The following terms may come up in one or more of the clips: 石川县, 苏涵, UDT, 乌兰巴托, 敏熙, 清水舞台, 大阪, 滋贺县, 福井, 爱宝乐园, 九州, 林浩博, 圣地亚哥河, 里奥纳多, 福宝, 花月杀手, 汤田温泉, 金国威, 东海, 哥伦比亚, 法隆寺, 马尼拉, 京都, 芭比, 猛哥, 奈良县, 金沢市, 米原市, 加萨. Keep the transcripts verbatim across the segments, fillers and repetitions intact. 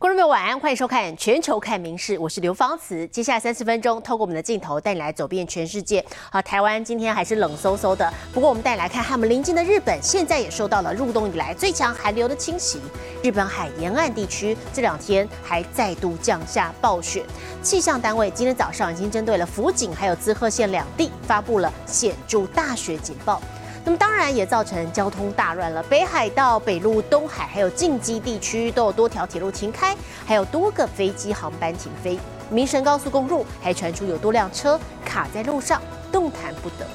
观众朋友晚安，欢迎收看《全球看民视》，我是刘芳慈。接下来三十分钟，透过我们的镜头带你来走遍全世界。好、啊，台湾今天还是冷飕飕的，不过我们带你来看，和我们邻近的日本现在也受到了入冬以来最强寒流的侵袭。日本海沿岸地区这两天还再度降下暴雪。气象单位今天早上已经针对了福井还有滋贺县两地发布了显著大雪警报。那么当然也造成交通大乱了，北海道、北陆、东海还有近畿地区都有多条铁路停开，还有多个飞机航班停飞。明神高速公路还传出有多辆车卡在路上，动弹不得。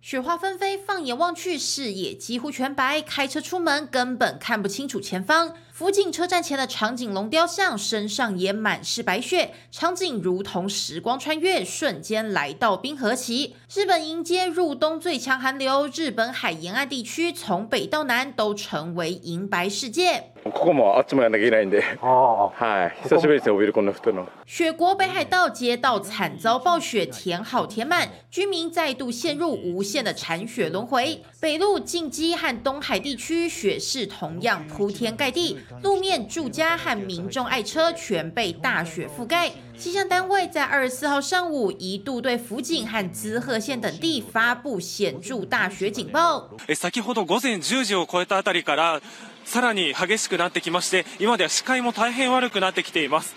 雪花纷飞，放眼望去，视野几乎全白，开车出门根本看不清楚前方。福井车站前的长颈龙雕像身上也满是白雪，场景如同时光穿越，瞬间来到冰河期。日本迎接入冬最强寒流，日本海沿岸地区从北到南都成为银白世界。ここも暑まなきゃいけないんで、はい、久しぶりですよ、こんな降るの。雪国北海道街道惨遭暴雪填好填满，居民再度陷入无限的铲雪轮回。北陆、近畿和东海地区雪势同样铺天盖地。路面、住家和民众爱车全被大雪覆盖。气象单位在二十四号上午一度对福井和滋贺县等地发布显著大雪警报。先ほど午前十時を超えたあたりからさらに激しくなってきまして、今では視界も大変悪くなってきています。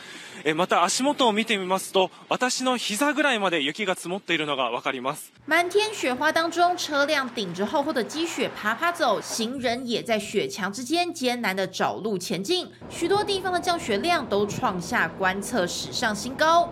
また足元を見てみますと、私の膝ぐらいまで雪が積もっているのがわかります。满天雪花当中，车辆顶着厚厚的积雪爬爬走，行人也在雪墙之间艰难地找路前进。许多地方的降雪量都创下观测史上新高。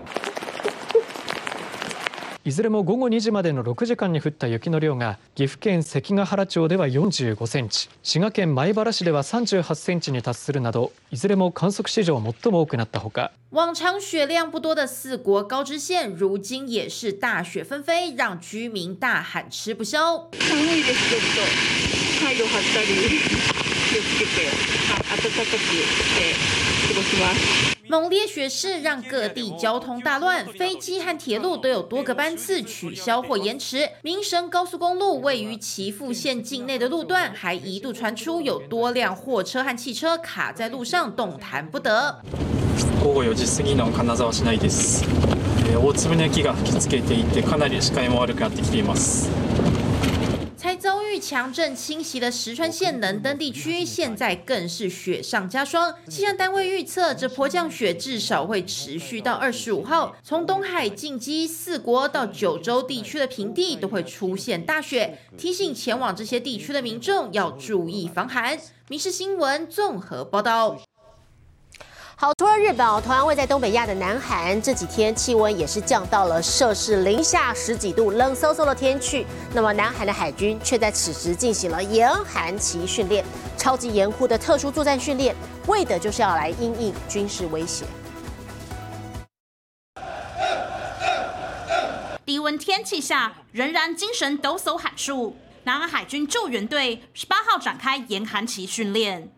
いずれも午後にじまでのろくじかんに降った雪の量が岐阜県関ヶ原町ではよんじゅうごセンチ、滋賀県米原市ではさんじゅうはちセンチに達するなど、いずれも観測史上最も多くなったほか。往常雪量不多的四国高知县，如今也是大雪纷飞，让居民大喊吃不消。寒いですちょっと。カイロ張ったり、気をつけて、暖かくして過ごします。猛烈雪势让各地交通大乱，飞机和铁路都有多个班次取消或延迟。明神高速公路位于岐阜县境内的路段，还一度传出有多辆货车和汽车卡在路上，动弹不得。午後よじ過ぎの金沢市内です。大粒の雪が吹きつけていて、かなり視界も悪くなってきています。才遭遇强震侵袭的石川县能登地区，现在更是雪上加霜。气象单位预测，这波降雪至少会持续到二十五号，从东海、近畿、四国到九州地区的平地都会出现大雪，提醒前往这些地区的民众要注意防寒。民视新闻综合报道。好，除了日本哦，同样位在东北亚的南韩，这几天气温也是降到了摄氏零下十几度，冷飕飕的天气。那么南韩的海军却在此时进行了严寒期训练，超级严酷的特殊作战训练，为的就是要来因应军事威胁。低温天气下，仍然精神抖擞喊出。南韩海军救援队十八号展开严寒期训练。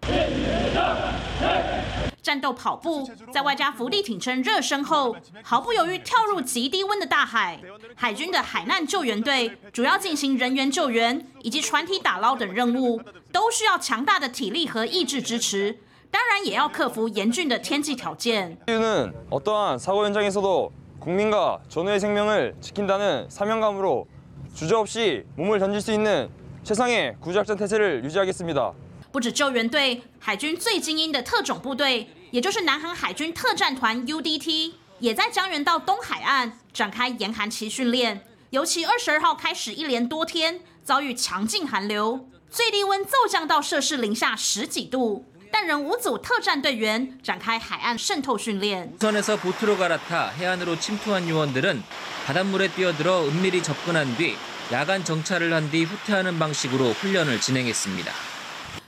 战斗跑步，在外加浮力挺撑热身后，毫不犹豫跳入极低温的大海。海军的海难救援队主要进行人员救援以及船体打捞等任务，都需要强大的体力和意志支持，当然也要克服严峻的天气条件。海军是어떠한 사고 현장에서도 국민과 전우의 생명을 지킨다는 사명감으로 주저 없이 몸을 던질 수 있는 최상의 구조작전 태세를 유지하겠습니다。不止救援队，海军最精英的特种部队，也就是南韩海军特战团 U D T， 也在江原道东海岸展开严寒期训练。尤其二十二号开始一连多天遭遇强劲寒流，最低温骤降到摄氏零下十几度，但仍五组特战队员展开海岸渗透训练。우선에서 보트로 갈아타 해안으로 침투한 요원들은 바닷물에 뛰어들어 은밀히 접근한 뒤 야간 정찰을 한 뒤 후퇴하는 방식으로 훈련을 진행했습니다。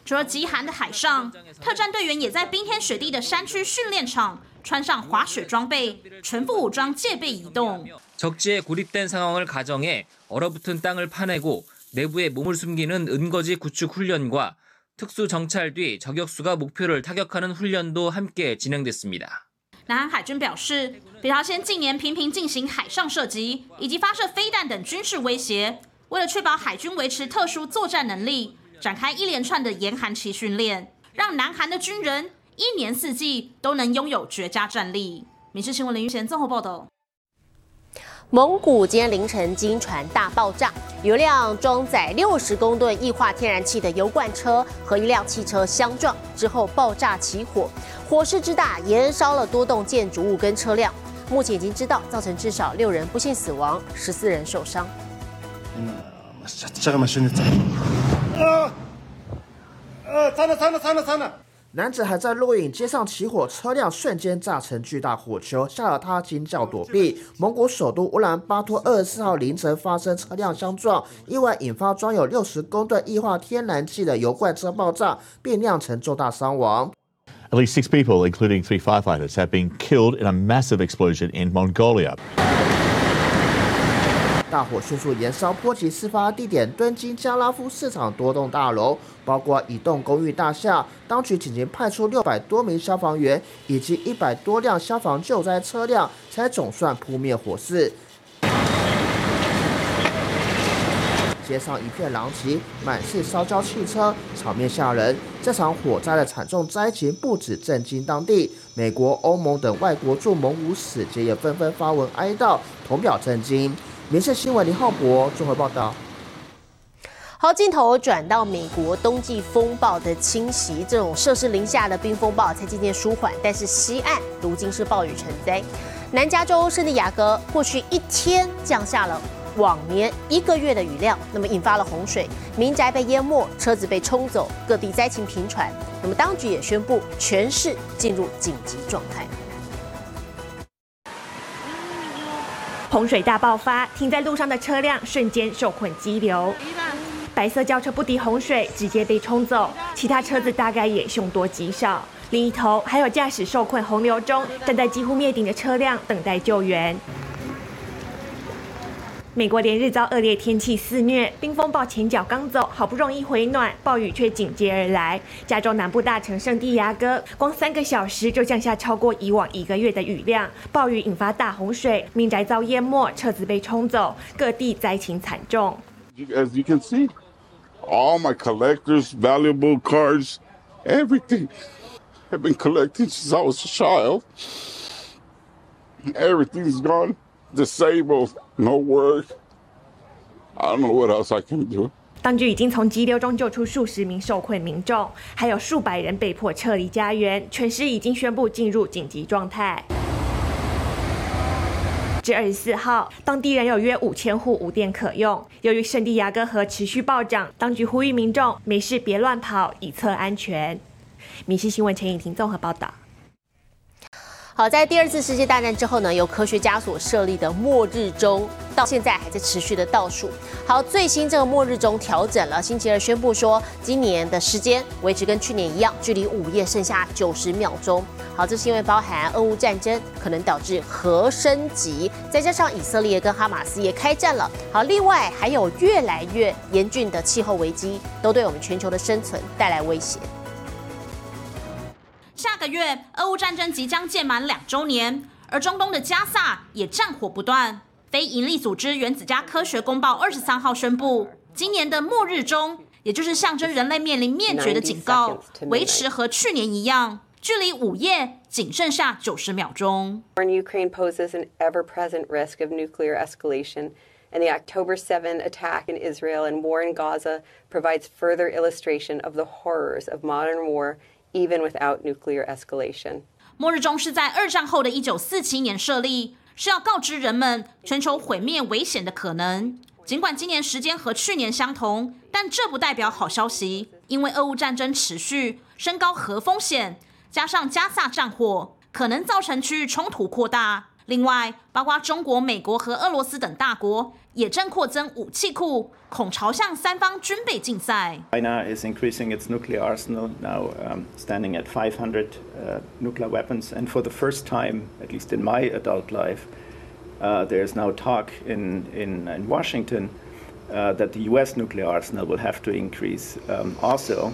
除了极寒的海上，特战队员也在冰天雪地的山区训练场穿上滑雪装备，全副武装戒备移动。적지에 고립된 상황을 가정해 얼어붙은 땅을 파내고 내부에 몸을 숨기는 은거지 구축 훈련과 특수 정찰 뒤 저격수가 목표를 타격하는 훈련도 함께 진행됐습니다。南韩海军表示，北朝鲜近年频频进行海上射击以及发射飞弹等军事威胁，为了确保海军维持特殊作战能力，展开一连串的严寒期训练，让南韩的军人一年四季都能拥有绝佳战力。民视新闻林玉贤综合报道。蒙古今天凌晨经传大爆炸，有辆装载六十公吨液化天然气的油罐车和一辆汽车相撞之后爆炸起火，火势之大，燃烧了多栋建筑物跟车辆。目前已经知道造成至少六人不幸死亡，十四人受伤。男子还在录影，街上起火，车辆瞬间炸成巨大火球，吓得他惊叫躲避。蒙古首都乌兰巴托二十四号凌晨发生车辆相撞，意外引发装有六十公吨液化天然气的油罐车爆炸，并酿成重大伤亡。At least six people, including three firefighters, have been killed in a massive explosion in Mongolia.大火迅速燃烧，波及事发地点敦金加拉夫市场多栋大楼，包括一栋公寓大厦。当局仅仅派出六百多名消防员以及一百多辆消防救灾车辆，才总算扑灭火势。街上一片狼藉，满是烧焦汽车，场面吓人。这场火灾的惨重灾情不止震惊当地，美国、欧盟等外国驻蒙古使节也纷纷发文哀悼，同表震惊。民视新闻林浩博综合报道。好，镜头转到美国冬季风暴的侵袭，这种摄氏零下的冰风暴才渐渐舒缓，但是西岸如今是暴雨成灾。南加州圣地亚哥过去一天降下了往年一个月的雨量，那么引发了洪水，民宅被淹没，车子被冲走，各地灾情频传。那么当局也宣布全市进入紧急状态。洪水大爆发，停在路上的车辆瞬间受困激流，白色轿车不敌洪水，直接被冲走，其他车子大概也凶多吉少。另一头还有驾驶受困洪流中，站在几乎灭顶的车辆等待救援。美国连日遭恶劣天气肆虐，冰风暴前脚刚走，好不容易回暖，暴雨却紧接而来。加州南部大城圣地亚哥，光三个小时就降下超过以往一个月的雨量，暴雨引发大洪水，民宅遭淹没，车子被冲走，各地灾情惨重。As you can see, all my collectors, valuable cards, everything have been collected since I was a child. Everything's gone.Disabled, no work. I don't know what else I can do. 当局已经从急流中救出数十名受困民众，还有数百人被迫撤离家园。全市已经宣布进入紧急状态。至二十四号，当地人有约五千户无电可用。由于圣地亚哥河持续暴涨，当局呼吁民众没事别乱跑，以策安全。民视新闻陈颖婷综合报道。好，在第二次世界大战之后呢，由科学家所设立的末日钟到现在还在持续的倒数。好，最新这个末日钟调整了，星期二宣布说，今年的时间维持跟去年一样，距离午夜剩下九十秒钟。好，这是因为包含俄乌战争可能导致核升级，再加上以色列跟哈马斯也开战了。好，另外还有越来越严峻的气候危机，都对我们全球的生存带来威胁。下个月，俄乌战争即将届满两周年，而中东的加萨也战火不断。非营利组织原子家科学公报二十三号宣布，今年的末日钟，也就是象征人类面临灭绝的警告，维持和去年一样，距离午夜仅剩下九十秒钟。Ukraine poses an ever-present risk of nuclear escalation, and the October seventh attack in Israel and war in Gaza provides further illustration of the horrors of modern war.Even without nuclear escalation. 末日钟是在二战后的一九四七年设立，是要告知人们全球毁灭危险的可能。尽管今年时间和去年相同，但这不代表好消息，因为俄乌战争持续，升高核风险，加上加萨战火，可能造成区域冲突扩大。另外，包括中国、美国和俄罗斯等大国也正扩增武器库，恐朝向三方军备竞赛。China is increasing its nuclear arsenal, now standing at five hundred nuclear weapons, and for the first time, at least in my adult life, there is now talk in in in Washington that the U S nuclear arsenal will have to increase also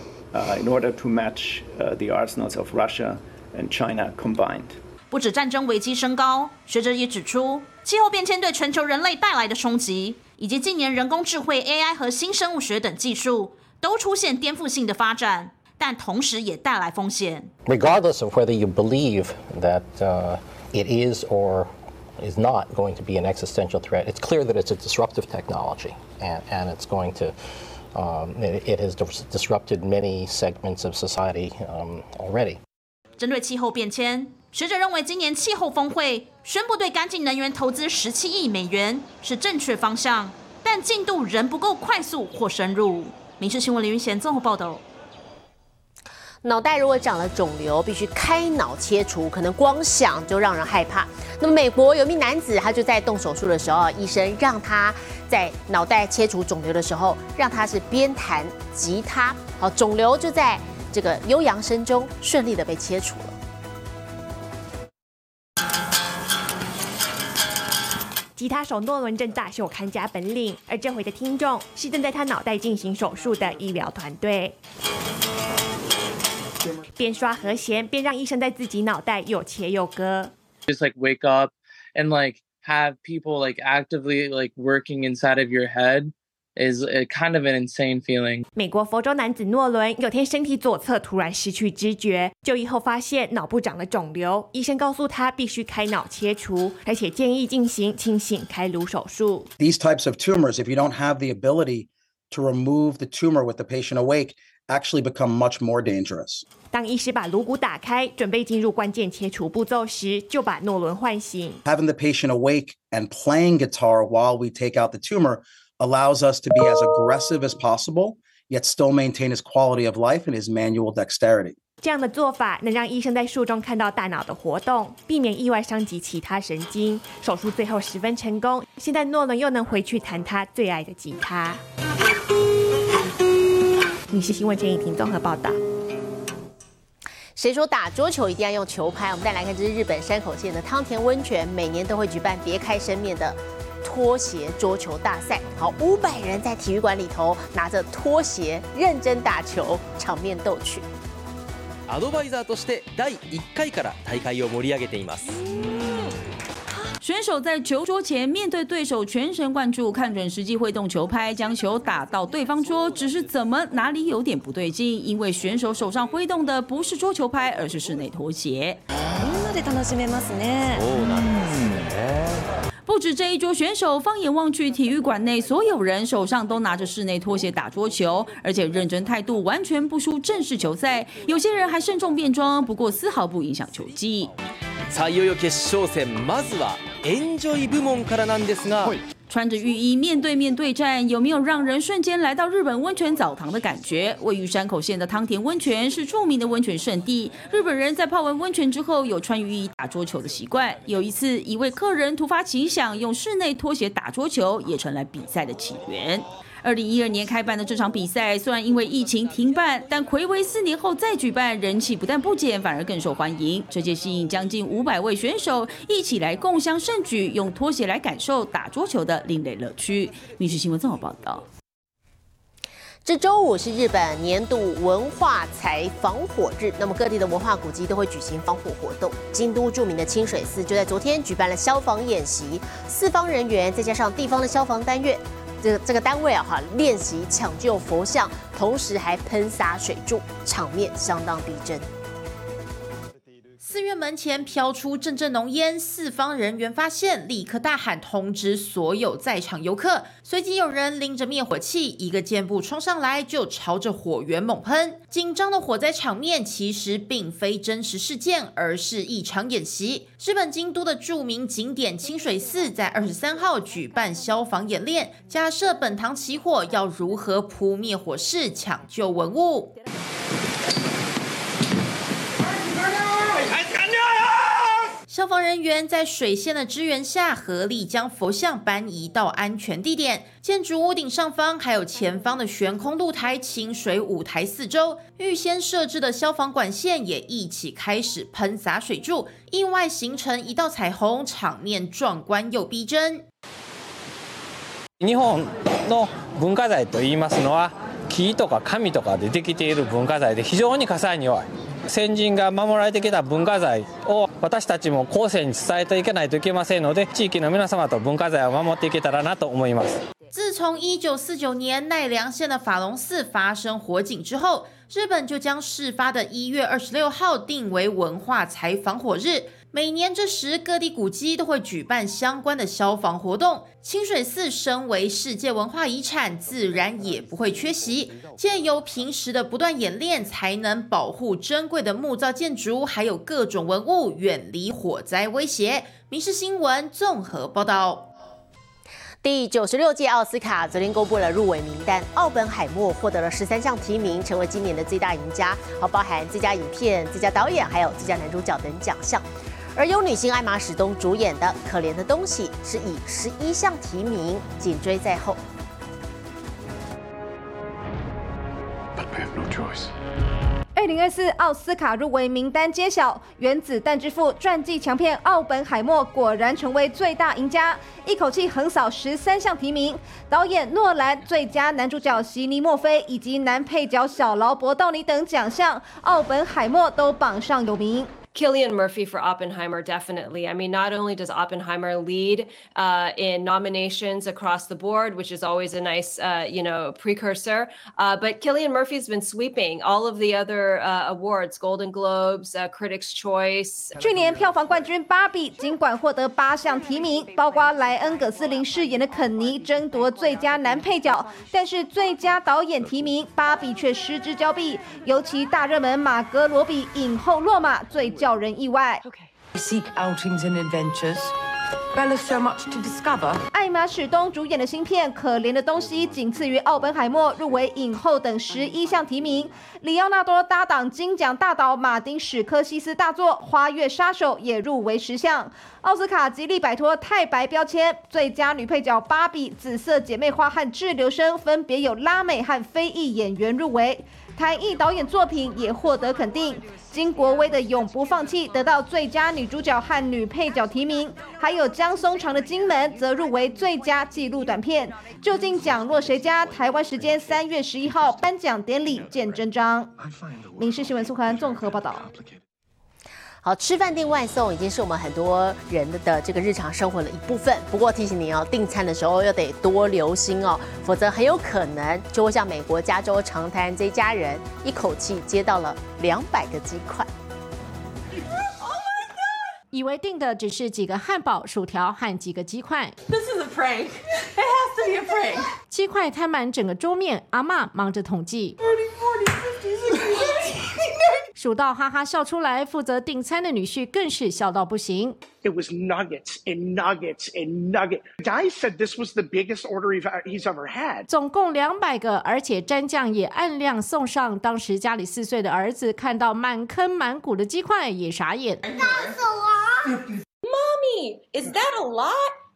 in order to match the arsenals of Russia and China combined.不止战争危机升高，学者也指出，气候变迁对全球人类带来的冲击，以及近年人工智慧 A I 和新生物学等技术都出现颠覆性的发展，但同时也带来风险。Regardless of whether you believe that、uh, it is or is not going to be an existential threat, it's clear that it's a disruptive technology, and, and it's going to.Um, it has disrupted many segments of society, um, already. 针对气候变迁，学者认为今年气候峰会宣布对干净能源投资十七亿美元是正确方向，但进度仍不够快速或深入。民事新闻林云贤综合报道。脑袋如果长了肿瘤，必须开脑切除，可能光想就让人害怕。那么，美国有一名男子，他就在动手术的时候，医生让他在脑袋切除肿瘤的时候，让他是边弹吉他，好，肿瘤就在这个悠扬声中顺利的被切除了。吉他手诺伦正大秀看家本领，而这回的听众是正在他脑袋进行手术的医疗团队。边刷和弦边让医生在自己脑袋又切又割。Just like wake up and like have people like actively like working inside of your head is a kind of an insane feeling. 美国佛州男子诺伦有天身体左侧突然失去知觉，就医后发现脑部长了肿瘤，医生告诉他必须开脑切除，而且建议进行清醒开颅手术。These types of tumors, if you don't have the ability to remove the tumor with the patient awake.Actually become much more dangerous. 当医师把颅骨打开，准备进入关键切除步骤时，就把诺伦唤醒。Having the patient awake and playing guitar while we take out the tumor allows us to be as aggressive as possible, yet still maintain his quality of life and his manual dexterity. 这样的做法能让医生在术中看到大脑的活动，避免意外伤及其他神经。手术最后十分成功，现在诺伦又能回去弹他最爱的吉他。民视新闻前一庭综合报道。谁说打桌球一定要用球拍？我们再来看，这是日本山口县的汤田温泉，每年都会举办别开生面的拖鞋桌球大赛。好，五百人在体育馆里头拿着拖鞋认真打球，场面逗趣。アドバイザーとしてだいいっかいから大会を盛り上げています。选手在球桌前面对对手，全神贯注，看准时机挥动球拍，将球打到对方桌。只是怎么哪里有点不对劲，因为选手手上挥动的不是桌球拍，而是室内拖鞋。不止这一桌选手，放眼望去，体育馆内所有人手上都拿着室内拖鞋打桌球，而且认真态度完全不输正式球赛。有些人还慎重变装，不过丝毫不影响球技。さあいよいよ決勝戦、まずはエンジョイ部門からなんですが、穿着浴衣面对面对战，有没有让人瞬间来到日本温泉澡堂的感觉？位于山口县的汤田温泉是著名的温泉圣地，日本人在泡完温泉之后有穿浴衣打桌球的习惯。有一次，一位客人突发奇想，用室内拖鞋打桌球，也成了比赛的起源。二零一二年开办的这场比赛，虽然因为疫情停办，但睽违四年后再举办，人气不但不减，反而更受欢迎。这届吸引将近五百位选手一起来共襄盛举，用拖鞋来感受打桌球的另类乐趣。民视新闻综合报道。这周五是日本年度文化财防火日，那么各地的文化古迹都会举行防火活动。京都著名的清水寺就在昨天举办了消防演习，四方人员再加上地方的消防单位。这这个单位啊，哈，练习抢救佛像，同时还喷洒水柱，场面相当逼真。寺院门前飘出阵阵浓烟，四方人员发现，立刻大喊通知所有在场游客。随即有人拎着灭火器，一个箭步冲上来，就朝着火源猛喷。紧张的火灾场面其实并非真实事件，而是一场演习。日本京都的著名景点清水寺在二十三号举办消防演练，假设本堂起火，要如何扑灭火势，抢救文物。消防人员在水线的支援下，合力将佛像搬移到安全地点。建筑屋顶上方还有前方的悬空露台、清水舞台四周，预先设置的消防管线也一起开始喷洒水柱，意外形成一道彩虹，场面壮观又逼真。日本の文化財と言いますのは、木とか紙とかでできている文化財で非常に火災に弱い。先人が守られてきた文化財を私たちも後世に伝えていかないといけませんので、地域の皆様と文化財を守っていけたらなと思います。自从一九四九年奈良县的法隆寺发生火警之后，日本就将事发的一月二十六号定为文化财防火日。每年这时，各地古迹都会举办相关的消防活动。清水寺身为世界文化遗产，自然也不会缺席。借由平时的不断演练，才能保护珍贵的木造建筑，还有各种文物，远离火灾威胁。民视新闻综合报道。第九十六届奥斯卡昨天公布了入围名单，奥本海默获得了十三项提名，成为今年的最大赢家，好包含最佳影片、最佳导演，还有最佳男主角等奖项。而由女星艾玛史东主演的《可怜的东西》是以十一项提名紧追在后。二零二四奥斯卡入围名单揭晓，《原子弹之父》传记强片《奥本海默》果然成为最大赢家，一口气横扫十三项提名。导演诺兰、最佳男主角席尼莫菲以及男配角小劳勃道尼等奖项，《奥本海默》都榜上有名。Cillian Murphy for Oppenheimer, definitely. I mean, not only does Oppenheimer lead uh, in nominations across the board, which is always a nice, uh, you know, precursor, uh, but Cillian Murphy's been sweeping all of the other uh, awards, Golden Globes, uh, Critics' Choice. 去年票房冠军《芭比》尽管获得八项提名，包括莱恩·葛斯林饰演的肯尼争夺最佳男配角，但是最佳导演提名《芭比》却失之交臂，尤其大热门马格罗比影后落马，最叫人意外。艾玛史东主演的新片《可怜的东西》仅次于奥本海默，入围影后等十一项提名。里奥纳多搭档金奖大导马丁史科西斯大作《花月杀手》也入围十项。奥斯卡极力摆脱太白标签，最佳女配角《芭比》、紫色姐妹花和滞留生分别有拉美和非裔演员入围。台裔导演作品也获得肯定，金国威的《永不放弃》得到最佳女主角和女配角提名，还有江松长的《金门》则入围最佳纪录短片。究竟奖落谁家？台湾时间三月十一号颁奖典礼见真章。民视新闻苏涵综合报道。好，吃饭订外送已经是我们很多人的这个日常生活的一部分。不过提醒您哦，订餐的时候要得多留心哦，否则很有可能就会像美国加州长滩这家人，一口气接到了两百个鸡块。以为订的只是几个汉堡、薯条和几个鸡块。This is a prank. It has to be a prank. 鸡块摊满整个桌面，阿嬷忙着统计。数到哈哈笑出来，负责订餐的女婿更是笑到不行。It was nuggets and nuggets and nuggets. Guy said this was the biggest order he's ever had. 总共两百个，而且蘸酱也按量送上。当时家里四岁的儿子看到满坑满谷的鸡块也傻眼。That's a lot. Mommy, is that a lot?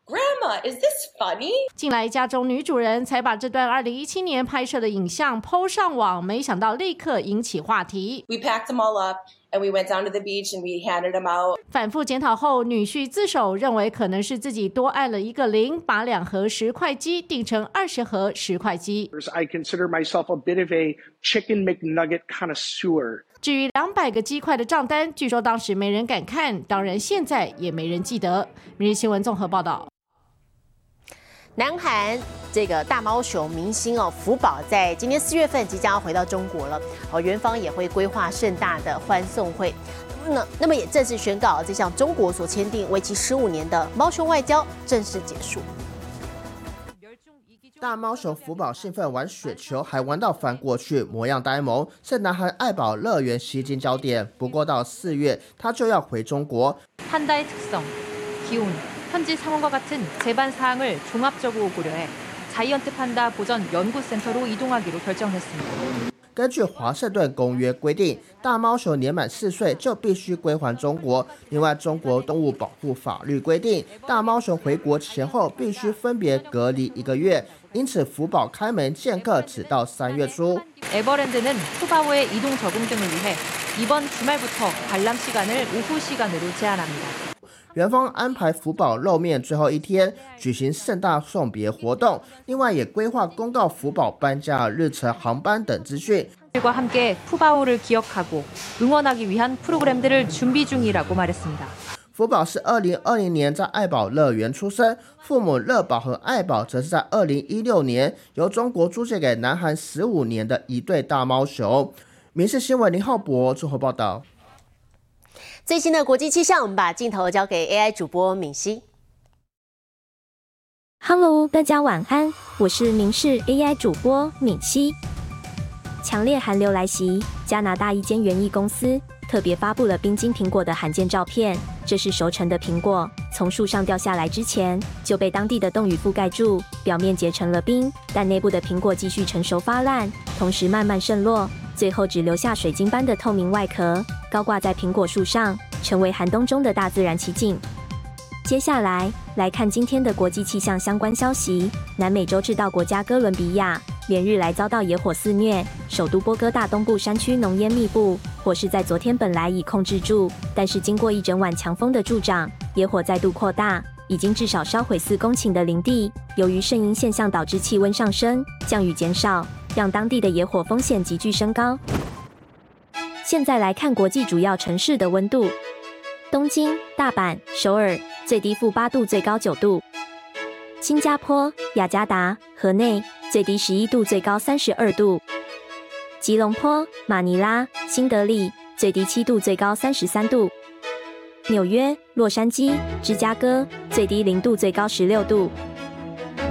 Grandma, is this funny? 近来家中女主人才把这段二零一七年拍摄的影像 po 上网，没想到立刻引起话题。We packed them all up and we went down to the beach and we handed them out. 反复检讨后，女婿自首，认为可能是自己多按了一个零，把两盒十块鸡订成二十盒十块鸡。I consider myself a bit of a chicken McNugget connoisseur. 至于两百个鸡块的账单，据说当时没人敢看，当然现在也没人记得。明日新闻综合报道。南韩这个大猫熊明星哦福宝在今年四月份即将要回到中国了，哦，园方也会规划盛大的欢送会，那那么也正式宣告这项中国所签订为期十五年的猫熊外交正式结束。大猫熊福宝兴奋玩雪球，还玩到翻过去，模样呆萌，是南韩爱宝乐园吸睛焦点。不过到四月，他就要回中国。한달의특성기운현지상황과같은재반사항을종합적으로고려해자이언트판다보전연구센터로이동하기로결정했습니다根据华盛顿公约规定，大猫熊年满四岁就必须归还中国。另外，中国动物保护法律规定，大猫熊回国前后必须分别隔离一个月，因此福宝开门见客只到三月初。에버랜드는푸바오의이동적응등을위해이번주말부터관람시간을오후시간으로제한합니다园方安排福宝露面最后一天，举行盛大送别活动，另外也规划公告福宝搬家日程、航班等资讯。과함께푸바오를기억하고응원하기위한프로그램들을준비중이라고말했습니다福宝是二零二零年在爱宝乐园出生，父母乐宝和爱宝则是在二零一六年由中国租借给南韩十五年的一对大猫熊。民视新闻林浩博综合报道。最新的国际气象，我们把镜头交给 A I 主播敏熙。Hello， 大家晚安，我是民视 A I 主播敏熙。强烈寒流来袭，加拿大一间园艺公司特别发布了冰晶苹果的罕见照片。这是熟成的苹果，从树上掉下来之前就被当地的冻雨覆盖住，表面结成了冰，但内部的苹果继续成熟发烂，同时慢慢渗落，最后只留下水晶般的透明外壳，高挂在苹果树上，成为寒冬中的大自然奇景。接下来来看今天的国际气象相关消息。南美洲赤道国家哥伦比亚连日来遭到野火肆虐，首都波哥大东部山区浓烟密布，火势在昨天本来已控制住，但是经过一整晚强风的助长，野火再度扩大，已经至少烧毁四公顷的林地。由于渗阴现象导致气温上升，降雨减少，让当地的野火风险急剧升高。现在来看国际主要城市的温度。东京、大阪、首尔最低负八度，最高九度。新加坡、雅加达、河内最低十一度，最高三十二度。吉隆坡、马尼拉、新德里最低七度，最高三十三度。纽约、洛杉矶、芝加哥最低零度，最高十六度。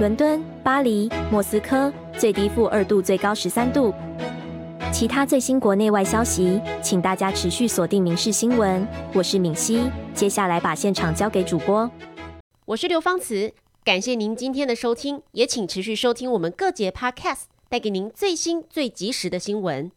伦敦、巴黎、莫斯科最低负二度，最高十三度。其他最新国内外消息，请大家持续锁定民视新闻。我是敏熙，接下来把现场交给主播。我是刘芳慈，感谢您今天的收听，也请持续收听我们各节 Podcast， 带给您最新最及时的新闻。